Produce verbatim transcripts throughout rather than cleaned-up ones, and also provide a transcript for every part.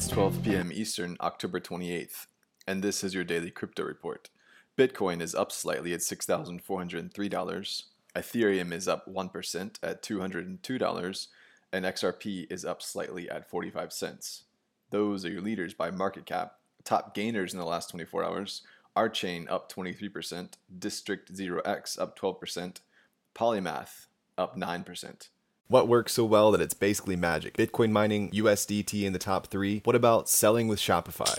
It's twelve p m Eastern, October twenty-eighth, and this is your daily crypto report. Bitcoin is up slightly at six thousand four hundred three dollars, Ethereum is up one percent at two hundred two dollars, and X R P is up slightly at forty-five cents. Those are your leaders by market cap. Top gainers in the last twenty-four hours, Archain up twenty-three percent, District zero x up twelve percent, Polymath up nine percent. What works so well that it's basically magic? Bitcoin mining, U S D T in the top three. What about selling with Shopify?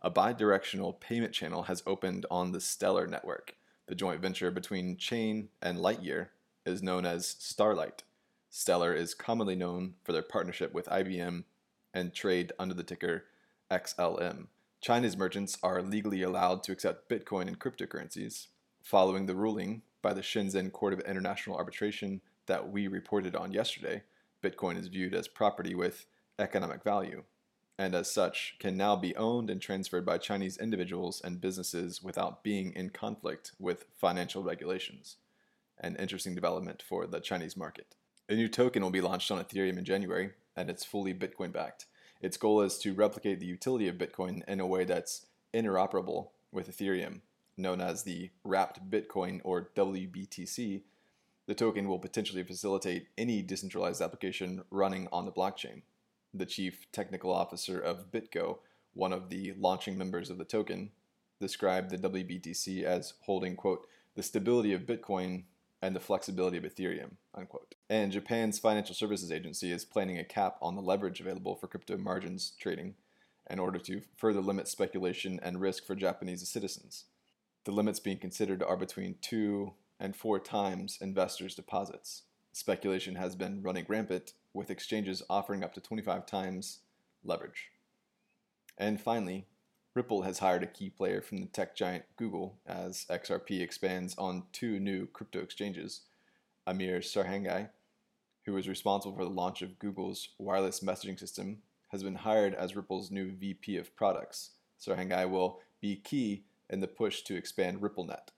A bi-directional payment channel has opened on the Stellar network. The joint venture between Chain and Lightyear is known as Starlight. Stellar is commonly known for their partnership with I B M and trade under the ticker X L M. China's merchants are legally allowed to accept Bitcoin and cryptocurrencies, following the ruling by the Shenzhen Court of International Arbitration that we reported on yesterday. Bitcoin is viewed as property with economic value, and as such, can now be owned and transferred by Chinese individuals and businesses without being in conflict with financial regulations. An interesting development for the Chinese market. A new token will be launched on Ethereum in January, and it's fully Bitcoin-backed. Its goal is to replicate the utility of Bitcoin in a way that's interoperable with Ethereum, known as the Wrapped Bitcoin, or W B T C. The token will potentially facilitate any decentralized application running on the blockchain. The chief technical officer of BitGo, one of the launching members of the token, described the W B T C as holding, quote, the stability of Bitcoin and the flexibility of Ethereum, unquote. And Japan's Financial Services Agency is planning a cap on the leverage available for crypto margins trading in order to further limit speculation and risk for Japanese citizens. The limits being considered are between two and four times investors' deposits. Speculation has been running rampant, with exchanges offering up to twenty-five times leverage. And finally, Ripple has hired a key player from the tech giant Google as X R P expands on two new crypto exchanges. Amir Sarhangai, who is responsible for the launch of Google's wireless messaging system, has been hired as Ripple's new V P of products. Sarhangai will be key in the push to expand RippleNet.